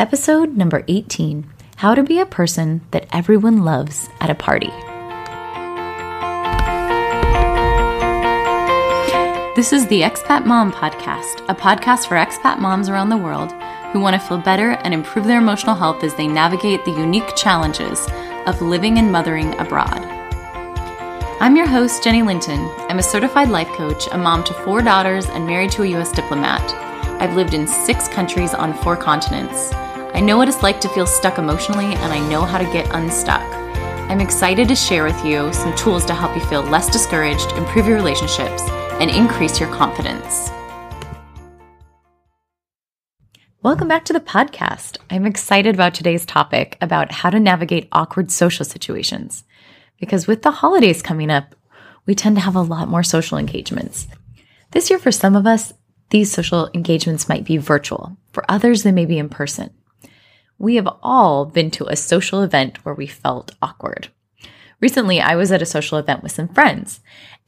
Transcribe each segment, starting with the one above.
Episode number 18, How to Be a Person That Everyone Loves at a Party. This is the Expat Mom Podcast, a podcast for expat moms around the world who want to feel better and improve their emotional health as they navigate the unique challenges of living and mothering abroad. I'm your host, Jenny Linton. I'm a certified life coach, a mom to 4 daughters, and married to a U.S. diplomat. I've lived in 6 countries on 4 continents. I know what it's like to feel stuck emotionally, and I know how to get unstuck. I'm excited to share with you some tools to help you feel less discouraged, improve your relationships, and increase your confidence. Welcome back to the podcast. I'm excited about today's topic about how to navigate awkward social situations. Because with the holidays coming up, we tend to have a lot more social engagements. This year, for some of us, these social engagements might be virtual. For others, they may be in person. We have all been to a social event where we felt awkward. Recently, I was at a social event with some friends,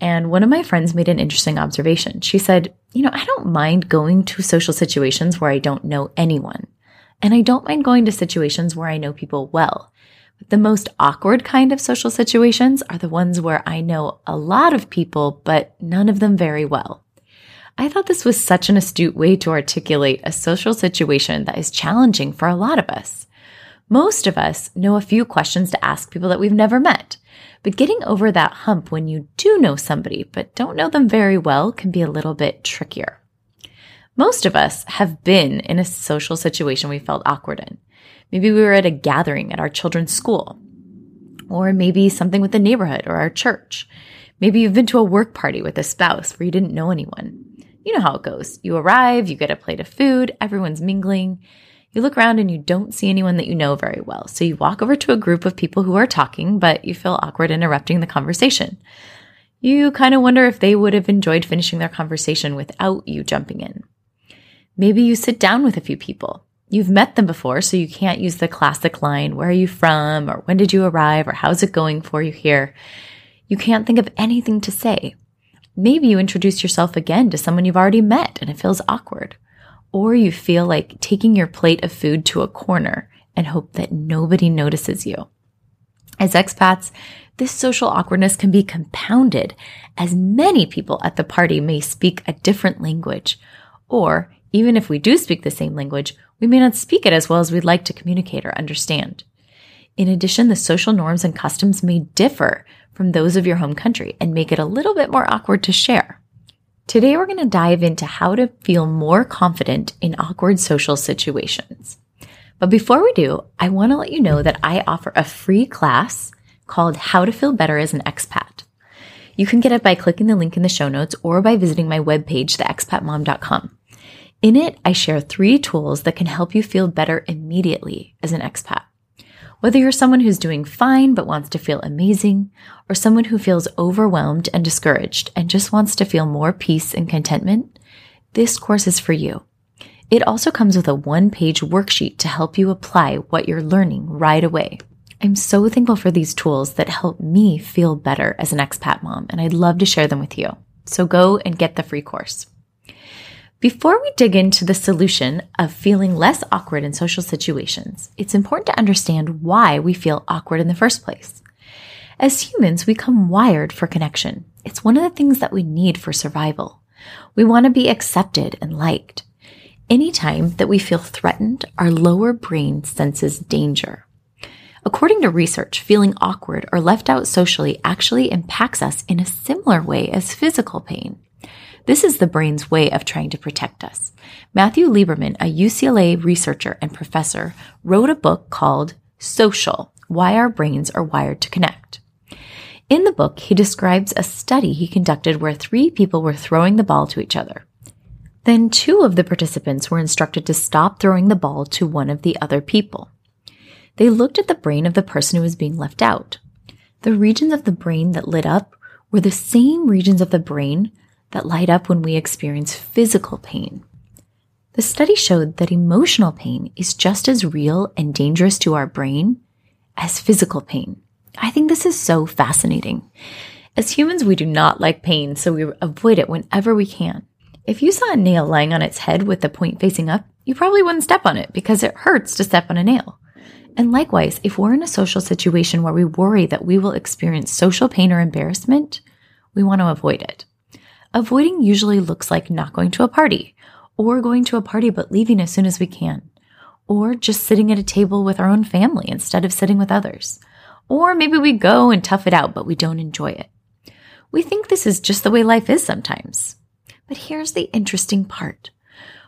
and one of my friends made an interesting observation. She said, I don't mind going to social situations where I don't know anyone, and I don't mind going to situations where I know people well. But the most awkward kind of social situations are the ones where I know a lot of people, but none of them very well. I thought this was such an astute way to articulate a social situation that is challenging for a lot of us. Most of us know a few questions to ask people that we've never met, but getting over that hump when you do know somebody but don't know them very well can be a little bit trickier. Most of us have been in a social situation we felt awkward in. Maybe we were at a gathering at our children's school, or maybe something with the neighborhood or our church. Maybe you've been to a work party with a spouse where you didn't know anyone. You know how it goes. You arrive, you get a plate of food, everyone's mingling. You look around and you don't see anyone that you know very well. So you walk over to a group of people who are talking, but you feel awkward interrupting the conversation. You kind of wonder if they would have enjoyed finishing their conversation without you jumping in. Maybe you sit down with a few people. You've met them before, so you can't use the classic line, where are you from, or when did you arrive, or how's it going for you here? You can't think of anything to say. Maybe you introduce yourself again to someone you've already met and it feels awkward. Or you feel like taking your plate of food to a corner and hope that nobody notices you. As expats, this social awkwardness can be compounded as many people at the party may speak a different language. Or even if we do speak the same language, we may not speak it as well as we'd like to communicate or understand. In addition, the social norms and customs may differ from those of your home country and make it a little bit more awkward to share. Today, we're going to dive into how to feel more confident in awkward social situations. But before we do, I want to let you know that I offer a free class called How to Feel Better as an Expat. You can get it by clicking the link in the show notes or by visiting my webpage, theexpatmom.com. In it, I share 3 tools that can help you feel better immediately as an expat. Whether you're someone who's doing fine but wants to feel amazing, or someone who feels overwhelmed and discouraged and just wants to feel more peace and contentment, this course is for you. It also comes with a 1-page worksheet to help you apply what you're learning right away. I'm so thankful for these tools that help me feel better as an expat mom, and I'd love to share them with you. So go and get the free course. Before we dig into the solution of feeling less awkward in social situations, it's important to understand why we feel awkward in the first place. As humans, we come wired for connection. It's one of the things that we need for survival. We want to be accepted and liked. Anytime that we feel threatened, our lower brain senses danger. According to research, feeling awkward or left out socially actually impacts us in a similar way as physical pain. This is the brain's way of trying to protect us. Matthew Lieberman, a UCLA researcher and professor, wrote a book called Social: Why Our Brains Are Wired to Connect. In the book, he describes a study he conducted where 3 people were throwing the ball to each other. Then 2 of the participants were instructed to stop throwing the ball to one of the other people. They looked at the brain of the person who was being left out. The regions of the brain that lit up were the same regions of the brain that light up when we experience physical pain. The study showed that emotional pain is just as real and dangerous to our brain as physical pain. I think this is so fascinating. As humans, we do not like pain, so we avoid it whenever we can. If you saw a nail lying on its head with the point facing up, you probably wouldn't step on it because it hurts to step on a nail. And likewise, if we're in a social situation where we worry that we will experience social pain or embarrassment, we want to avoid it. Avoiding usually looks like not going to a party, or going to a party but leaving as soon as we can, or just sitting at a table with our own family instead of sitting with others, or maybe we go and tough it out but we don't enjoy it. We think this is just the way life is sometimes. But here's the interesting part.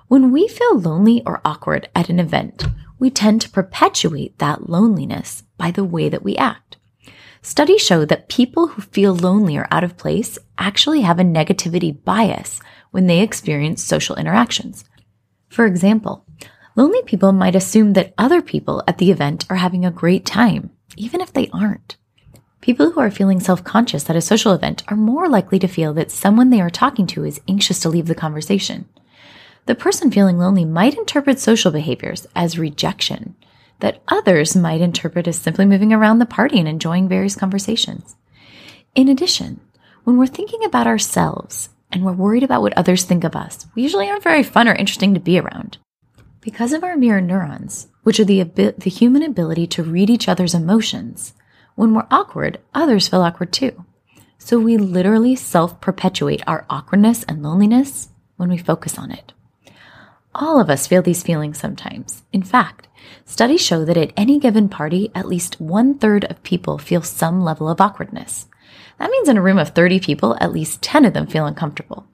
When we feel lonely or awkward at an event, we tend to perpetuate that loneliness by the way that we act. Studies show that people who feel lonely or out of place actually have a negativity bias when they experience social interactions. For example, lonely people might assume that other people at the event are having a great time, even if they aren't. People who are feeling self-conscious at a social event are more likely to feel that someone they are talking to is anxious to leave the conversation. The person feeling lonely might interpret social behaviors as rejection that others might interpret as simply moving around the party and enjoying various conversations. In addition, when we're thinking about ourselves and we're worried about what others think of us, we usually aren't very fun or interesting to be around. Because of our mirror neurons, which are the human ability to read each other's emotions, when we're awkward, others feel awkward too. So we literally self-perpetuate our awkwardness and loneliness when we focus on it. All of us feel these feelings sometimes. In fact, studies show that at any given party, at least 1/3 of people feel some level of awkwardness. That means in a room of 30 people, at least 10 of them feel uncomfortable.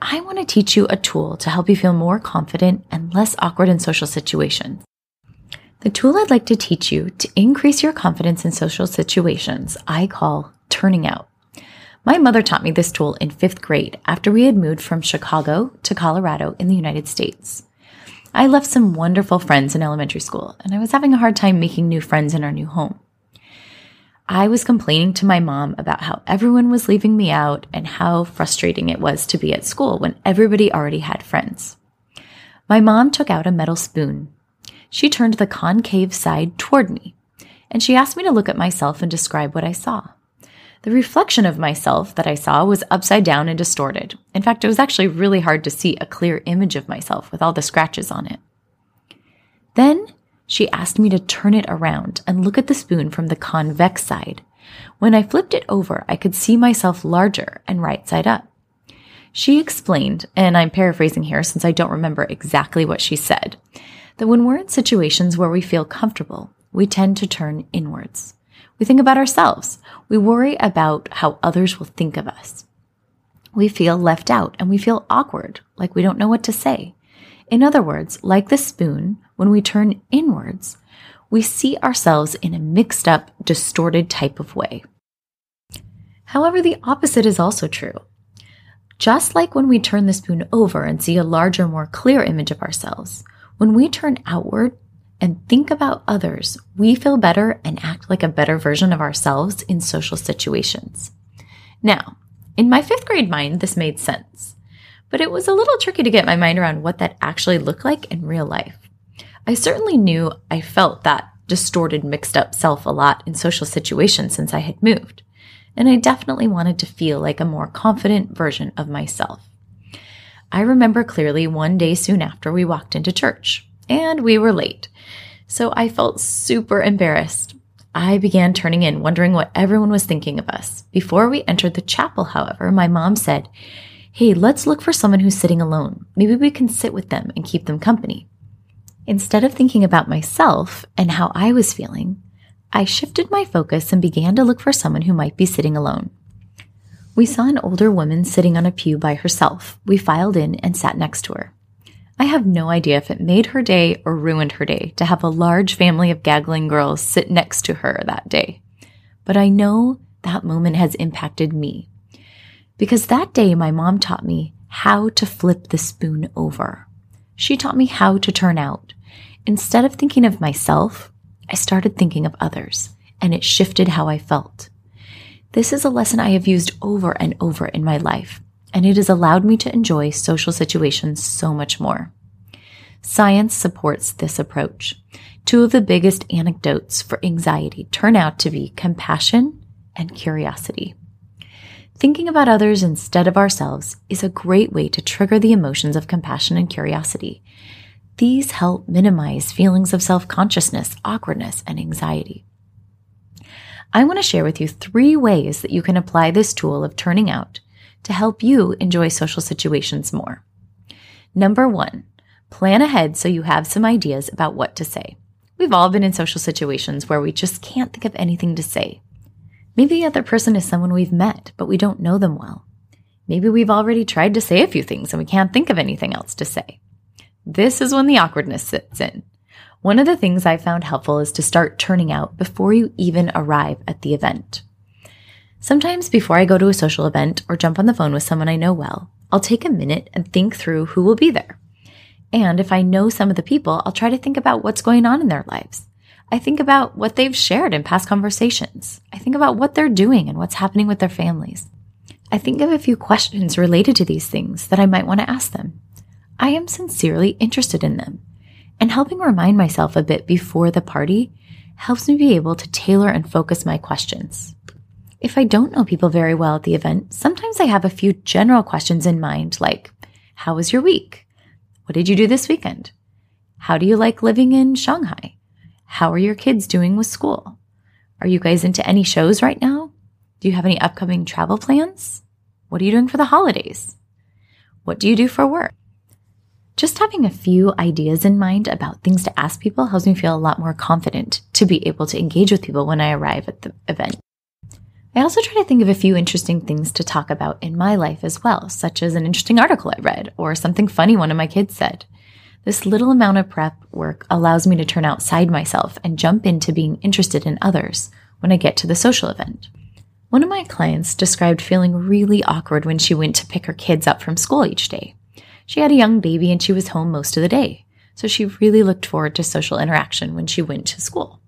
I want to teach you a tool to help you feel more confident and less awkward in social situations. The tool I'd like to teach you to increase your confidence in social situations, I call turning out. My mother taught me this tool in 5th grade after we had moved from Chicago to Colorado in the United States. I left some wonderful friends in elementary school, and I was having a hard time making new friends in our new home. I was complaining to my mom about how everyone was leaving me out and how frustrating it was to be at school when everybody already had friends. My mom took out a metal spoon. She turned the concave side toward me, and she asked me to look at myself and describe what I saw. The reflection of myself that I saw was upside down and distorted. In fact, it was actually really hard to see a clear image of myself with all the scratches on it. Then she asked me to turn it around and look at the spoon from the convex side. When I flipped it over, I could see myself larger and right side up. She explained, and I'm paraphrasing here since I don't remember exactly what she said, that when we're in situations where we feel comfortable, we tend to turn inwards. We think about ourselves. We worry about how others will think of us. We feel left out and we feel awkward, like we don't know what to say. In other words, like the spoon, when we turn inwards, we see ourselves in a mixed up, distorted type of way. However, the opposite is also true. Just like when we turn the spoon over and see a larger, more clear image of ourselves, when we turn outward and think about others, we feel better and act like a better version of ourselves in social situations. Now, in my 5th grade mind, this made sense, but it was a little tricky to get my mind around what that actually looked like in real life. I certainly knew I felt that distorted, mixed up self a lot in social situations since I had moved, and I definitely wanted to feel like a more confident version of myself. I remember clearly one day soon after we walked into church, and we were late. So I felt super embarrassed. I began turning in, wondering what everyone was thinking of us. Before we entered the chapel, however, my mom said, "Hey, let's look for someone who's sitting alone. Maybe we can sit with them and keep them company." Instead of thinking about myself and how I was feeling, I shifted my focus and began to look for someone who might be sitting alone. We saw an older woman sitting on a pew by herself. We filed in and sat next to her. I have no idea if it made her day or ruined her day to have a large family of gaggling girls sit next to her that day. But I know that moment has impacted me. Because that day, my mom taught me how to flip the spoon over. She taught me how to turn out. Instead of thinking of myself, I started thinking of others, and it shifted how I felt. This is a lesson I have used over and over in my life, and it has allowed me to enjoy social situations so much more. Science supports this approach. Two of the biggest antidotes for anxiety turn out to be compassion and curiosity. Thinking about others instead of ourselves is a great way to trigger the emotions of compassion and curiosity. These help minimize feelings of self-consciousness, awkwardness, and anxiety. I want to share with you 3 ways that you can apply this tool of turning out to help you enjoy social situations more. Number 1, plan ahead so you have some ideas about what to say. We've all been in social situations where we just can't think of anything to say. Maybe the other person is someone we've met, but we don't know them well. Maybe we've already tried to say a few things and we can't think of anything else to say. This is when the awkwardness sits in. One of the things I found helpful is to start turning out before you even arrive at the event. Sometimes before I go to a social event or jump on the phone with someone I know well, I'll take a minute and think through who will be there. And if I know some of the people, I'll try to think about what's going on in their lives. I think about what they've shared in past conversations. I think about what they're doing and what's happening with their families. I think of a few questions related to these things that I might want to ask them. I am sincerely interested in them, and helping remind myself a bit before the party helps me be able to tailor and focus my questions. If I don't know people very well at the event, sometimes I have a few general questions in mind, like, how was your week? What did you do this weekend? How do you like living in Shanghai? How are your kids doing with school? Are you guys into any shows right now? Do you have any upcoming travel plans? What are you doing for the holidays? What do you do for work? Just having a few ideas in mind about things to ask people helps me feel a lot more confident to be able to engage with people when I arrive at the event. I also try to think of a few interesting things to talk about in my life as well, such as an interesting article I read or something funny one of my kids said. This little amount of prep work allows me to turn outside myself and jump into being interested in others when I get to the social event. One of my clients described feeling really awkward when she went to pick her kids up from school each day. She had a young baby and she was home most of the day, so she really looked forward to social interaction when she went to school.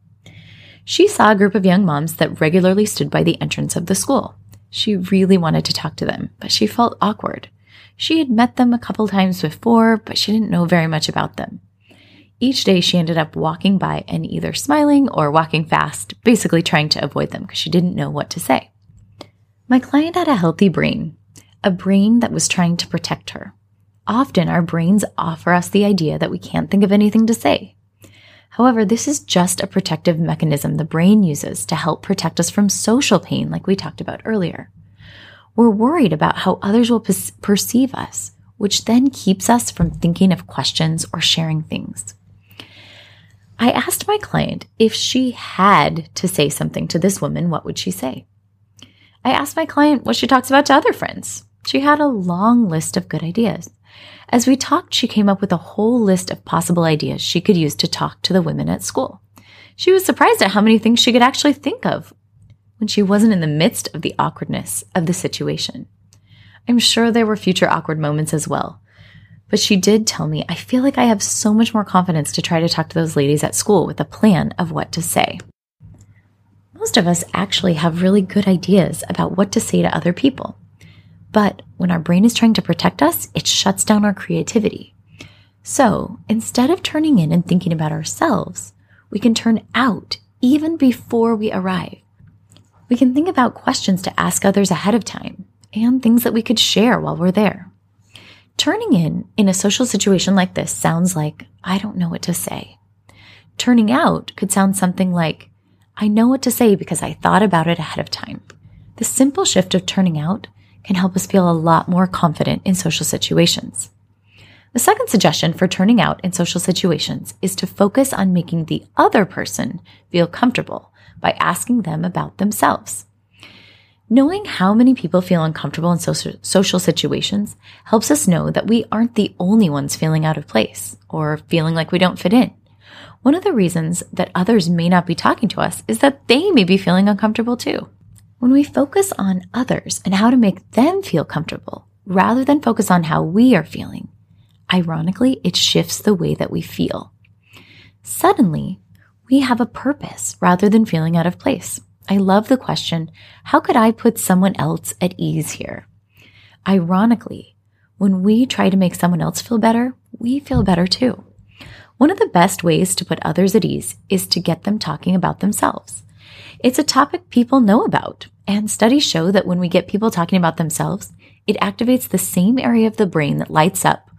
She saw a group of young moms that regularly stood by the entrance of the school. She really wanted to talk to them, but she felt awkward. She had met them a couple times before, but she didn't know very much about them. Each day she ended up walking by and either smiling or walking fast, basically trying to avoid them because she didn't know what to say. My client had a healthy brain, a brain that was trying to protect her. Often our brains offer us the idea that we can't think of anything to say. However, this is just a protective mechanism the brain uses to help protect us from social pain like we talked about earlier. We're worried about how others will perceive us, which then keeps us from thinking of questions or sharing things. I asked my client if she had to say something to this woman, what would she say? I asked my client what she talks about to other friends. She had a long list of good ideas. As we talked, she came up with a whole list of possible ideas she could use to talk to the women at school. She was surprised at how many things she could actually think of when she wasn't in the midst of the awkwardness of the situation. I'm sure there were future awkward moments as well, but she did tell me, I feel like I have so much more confidence to try to talk to those ladies at school with a plan of what to say. Most of us actually have really good ideas about what to say to other people. But when our brain is trying to protect us, it shuts down our creativity. So instead of turning in and thinking about ourselves, we can turn out even before we arrive. We can think about questions to ask others ahead of time and things that we could share while we're there. Turning in a social situation like this sounds like, I don't know what to say. Turning out could sound something like, I know what to say because I thought about it ahead of time. The simple shift of turning out can help us feel a lot more confident in social situations. The second suggestion for turning out in social situations is to focus on making the other person feel comfortable by asking them about themselves. Knowing how many people feel uncomfortable in social situations helps us know that we aren't the only ones feeling out of place or feeling like we don't fit in. One of the reasons that others may not be talking to us is that they may be feeling uncomfortable too. When we focus on others and how to make them feel comfortable, rather than focus on how we are feeling, ironically, it shifts the way that we feel. Suddenly, we have a purpose rather than feeling out of place. I love the question, how could I put someone else at ease here? Ironically, when we try to make someone else feel better, we feel better too. One of the best ways to put others at ease is to get them talking about themselves. It's a topic people know about, and studies show that when we get people talking about themselves, it activates the same area of the brain that lights up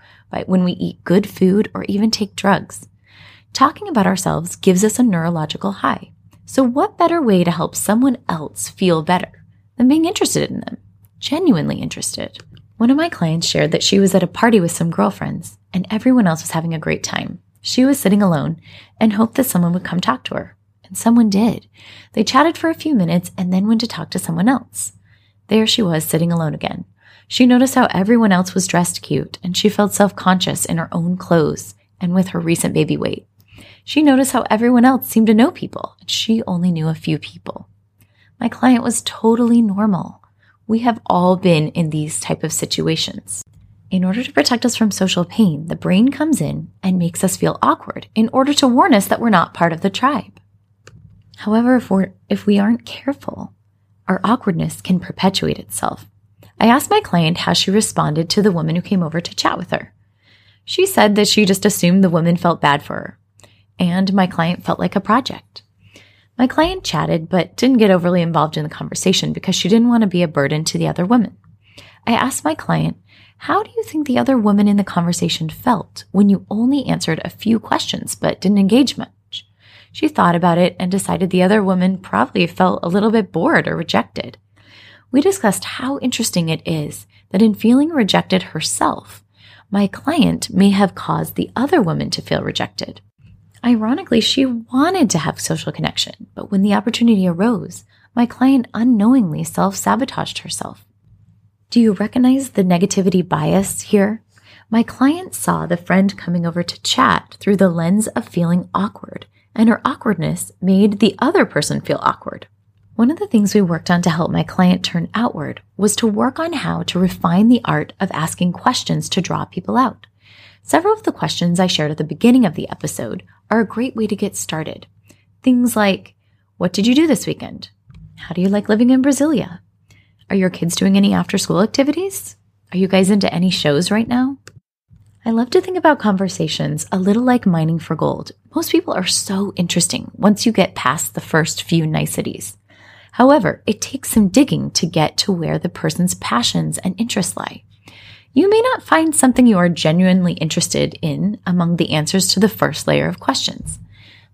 when we eat good food or even take drugs. Talking about ourselves gives us a neurological high. So what better way to help someone else feel better than being interested in them? Genuinely interested. One of my clients shared that she was at a party with some girlfriends and everyone else was having a great time. She was sitting alone and hoped that someone would come talk to her. And someone did. They chatted for a few minutes and then went to talk to someone else. There she was, sitting alone again. She noticed how everyone else was dressed cute, and she felt self-conscious in her own clothes and with her recent baby weight. She noticed how everyone else seemed to know people, and she only knew a few people. My client was totally normal. We have all been in these type of situations. In order to protect us from social pain, the brain comes in and makes us feel awkward in order to warn us that we're not part of the tribe. However, if we aren't careful, our awkwardness can perpetuate itself. I asked my client how she responded to the woman who came over to chat with her. She said that she just assumed the woman felt bad for her, and my client felt like a project. My client chatted but didn't get overly involved in the conversation because she didn't want to be a burden to the other woman. I asked my client, "How do you think the other woman in the conversation felt when you only answered a few questions but didn't engage much?" She thought about it and decided the other woman probably felt a little bit bored or rejected. We discussed how interesting it is that in feeling rejected herself, my client may have caused the other woman to feel rejected. Ironically, she wanted to have social connection, but when the opportunity arose, my client unknowingly self-sabotaged herself. Do you recognize the negativity bias here? My client saw the friend coming over to chat through the lens of feeling awkward, and her awkwardness made the other person feel awkward. One of the things we worked on to help my client turn outward was to work on how to refine the art of asking questions to draw people out. Several of the questions I shared at the beginning of the episode are a great way to get started. Things like, what did you do this weekend? How do you like living in Brasilia? Are your kids doing any after-school activities? Are you guys into any shows right now? I love to think about conversations a little like mining for gold. Most people are so interesting once you get past the first few niceties. However, it takes some digging to get to where the person's passions and interests lie. You may not find something you are genuinely interested in among the answers to the first layer of questions,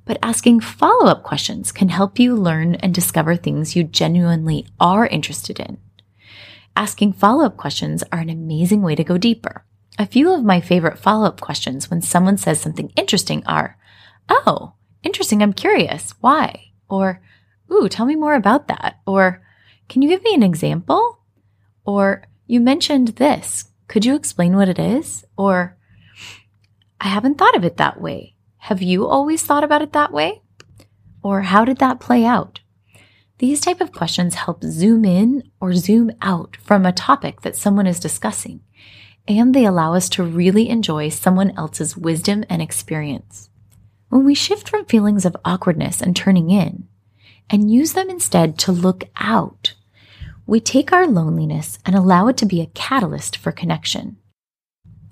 but asking follow-up questions can help you learn and discover things you genuinely are interested in. Asking follow-up questions are an amazing way to go deeper. A few of my favorite follow-up questions when someone says something interesting are, "Oh, interesting, I'm curious, why?" Or, "Ooh, tell me more about that." Or, "Can you give me an example?" Or, "You mentioned this, could you explain what it is?" Or, "I haven't thought of it that way. Have you always thought about it that way?" Or, "How did that play out?" These type of questions help zoom in or zoom out from a topic that someone is discussing, and they allow us to really enjoy someone else's wisdom and experience. When we shift from feelings of awkwardness and turning in, and use them instead to look out, we take our loneliness and allow it to be a catalyst for connection.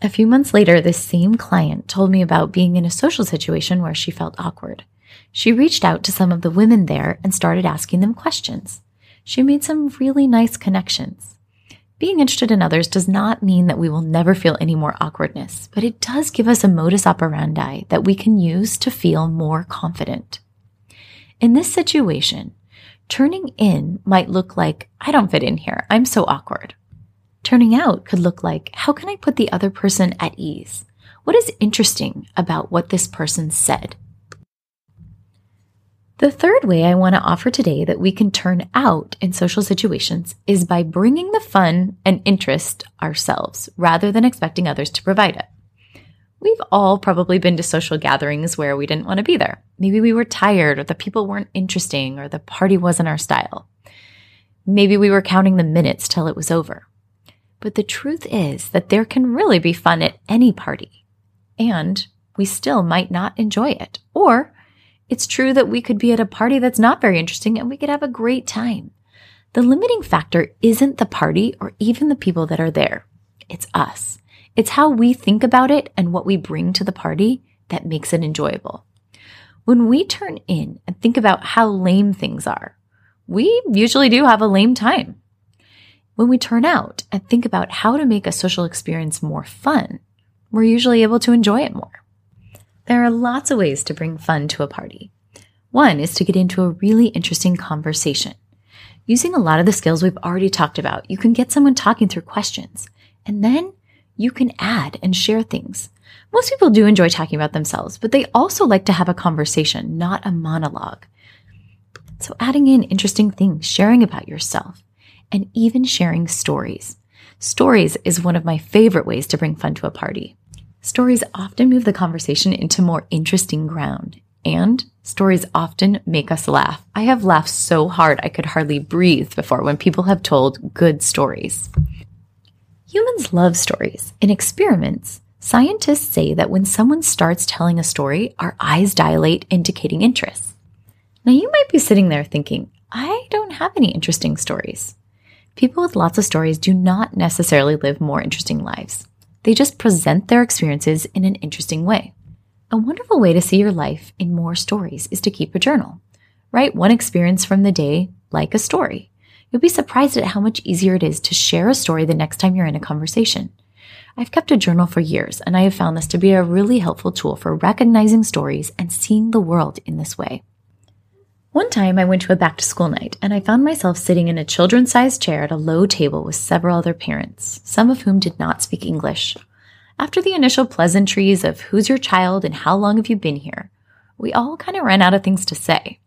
A few months later, this same client told me about being in a social situation where she felt awkward. She reached out to some of the women there and started asking them questions. She made some really nice connections. Being interested in others does not mean that we will never feel any more awkwardness, but it does give us a modus operandi that we can use to feel more confident. In this situation, turning in might look like, "I don't fit in here, I'm so awkward." Turning out could look like, "How can I put the other person at ease? What is interesting about what this person said?" The third way I want to offer today that we can turn out in social situations is by bringing the fun and interest ourselves rather than expecting others to provide it. We've all probably been to social gatherings where we didn't want to be there. Maybe we were tired, or the people weren't interesting, or the party wasn't our style. Maybe we were counting the minutes till it was over. But the truth is that there can really be fun at any party, and we still might not enjoy it, or it's true that we could be at a party that's not very interesting and we could have a great time. The limiting factor isn't the party or even the people that are there. It's us. It's how we think about it and what we bring to the party that makes it enjoyable. When we turn in and think about how lame things are, we usually do have a lame time. When we turn out and think about how to make a social experience more fun, we're usually able to enjoy it more. There are lots of ways to bring fun to a party. One is to get into a really interesting conversation. Using a lot of the skills we've already talked about, you can get someone talking through questions, and then you can add and share things. Most people do enjoy talking about themselves, but they also like to have a conversation, not a monologue. So adding in interesting things, sharing about yourself, and even sharing stories. Stories is one of my favorite ways to bring fun to a party. Stories often move the conversation into more interesting ground, and stories often make us laugh. I have laughed so hard I could hardly breathe before when people have told good stories. Humans love stories. In experiments, scientists say that when someone starts telling a story, our eyes dilate, indicating interest. Now you might be sitting there thinking, I don't have any interesting stories. People with lots of stories do not necessarily live more interesting lives. They just present their experiences in an interesting way. A wonderful way to see your life in more stories is to keep a journal. Write one experience from the day like a story. You'll be surprised at how much easier it is to share a story the next time you're in a conversation. I've kept a journal for years, and I have found this to be a really helpful tool for recognizing stories and seeing the world in this way. One time I went to a back-to-school night, and I found myself sitting in a children's-sized chair at a low table with several other parents, some of whom did not speak English. After the initial pleasantries of who's your child and how long have you been here, we all kind of ran out of things to say.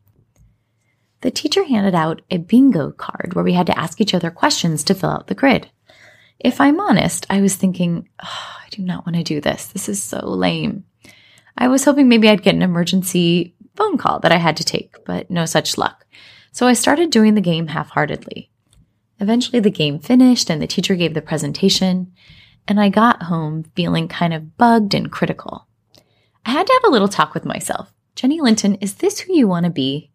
The teacher handed out a bingo card where we had to ask each other questions to fill out the grid. If I'm honest, I was thinking, I do not want to do this. This is so lame. I was hoping maybe I'd get an emergency phone call that I had to take, but no such luck. So I started doing the game half-heartedly. Eventually the game finished and the teacher gave the presentation, and I got home feeling kind of bugged and critical. I had to have a little talk with myself. Jenny Linton, is this who you want to be?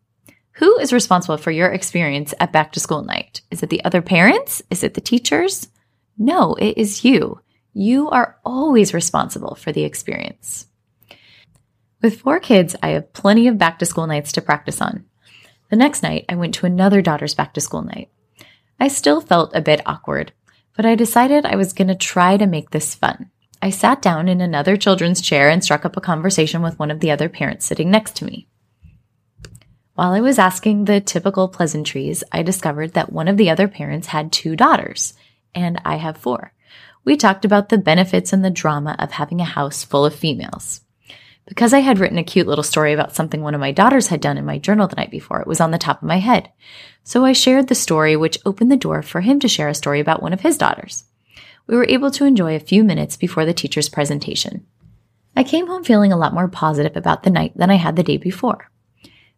Who is responsible for your experience at back-to-school night? Is it the other parents? Is it the teachers? No, it is you. You are always responsible for the experience. With 4 kids, I have plenty of back-to-school nights to practice on. The next night, I went to another daughter's back-to-school night. I still felt a bit awkward, but I decided I was going to try to make this fun. I sat down in another children's chair and struck up a conversation with one of the other parents sitting next to me. While I was asking the typical pleasantries, I discovered that one of the other parents had 2 daughters, and I have 4. We talked about the benefits and the drama of having a house full of females. Because I had written a cute little story about something one of my daughters had done in my journal the night before, it was on the top of my head. So I shared the story, which opened the door for him to share a story about one of his daughters. We were able to enjoy a few minutes before the teacher's presentation. I came home feeling a lot more positive about the night than I had the day before.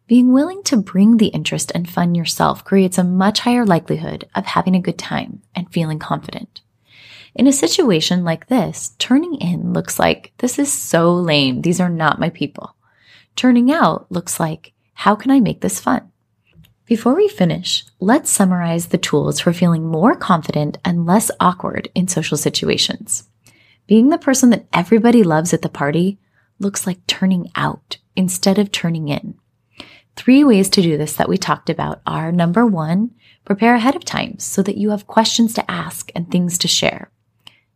Being willing to bring the interest and fun yourself creates a much higher likelihood of having a good time and feeling confident. In a situation like this, turning in looks like, this is so lame, these are not my people. Turning out looks like, how can I make this fun? Before we finish, let's summarize the tools for feeling more confident and less awkward in social situations. Being the person that everybody loves at the party looks like turning out instead of turning in. 3 ways to do this that we talked about are, number 1, prepare ahead of time so that you have questions to ask and things to share.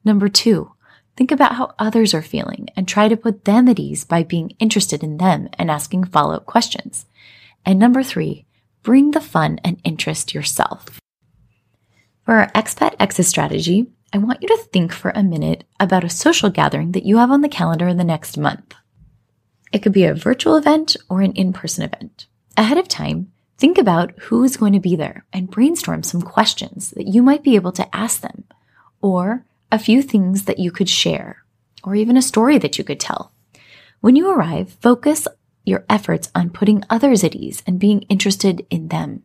Number 2, think about how others are feeling and try to put them at ease by being interested in them and asking follow-up questions. And number 3, bring the fun and interest yourself. For our expat exit strategy, I want you to think for a minute about a social gathering that you have on the calendar in the next month. It could be a virtual event or an in-person event. Ahead of time, think about who is going to be there and brainstorm some questions that you might be able to ask them, or a few things that you could share, or even a story that you could tell. When you arrive, focus your efforts on putting others at ease and being interested in them.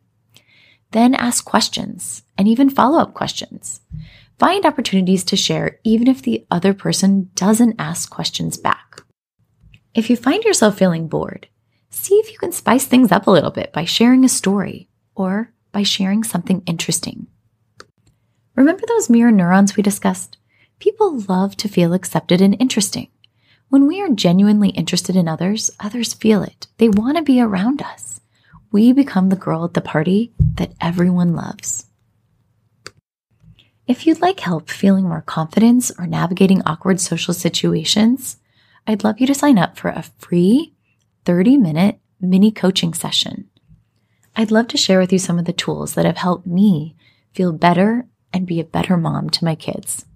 Then ask questions and even follow-up questions. Find opportunities to share even if the other person doesn't ask questions back. If you find yourself feeling bored, see if you can spice things up a little bit by sharing a story or by sharing something interesting. Remember those mirror neurons we discussed? People love to feel accepted and interesting. When we are genuinely interested in others, others feel it. They want to be around us. We become the girl at the party that everyone loves. If you'd like help feeling more confidence or navigating awkward social situations, I'd love you to sign up for a free 30-minute mini coaching session. I'd love to share with you some of the tools that have helped me feel better and be a better mom to my kids.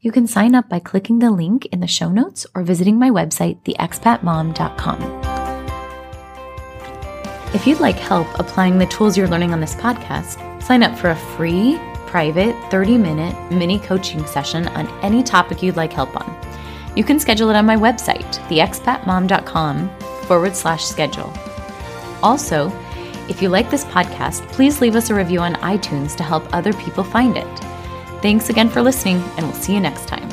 You can sign up by clicking the link in the show notes or visiting my website, theexpatmom.com. If you'd like help applying the tools you're learning on this podcast, sign up for a free, private 30-minute mini coaching session on any topic you'd like help on. You can schedule it on my website, theexpatmom.com/schedule. Also, if you like this podcast, please leave us a review on iTunes to help other people find it. Thanks again for listening, and we'll see you next time.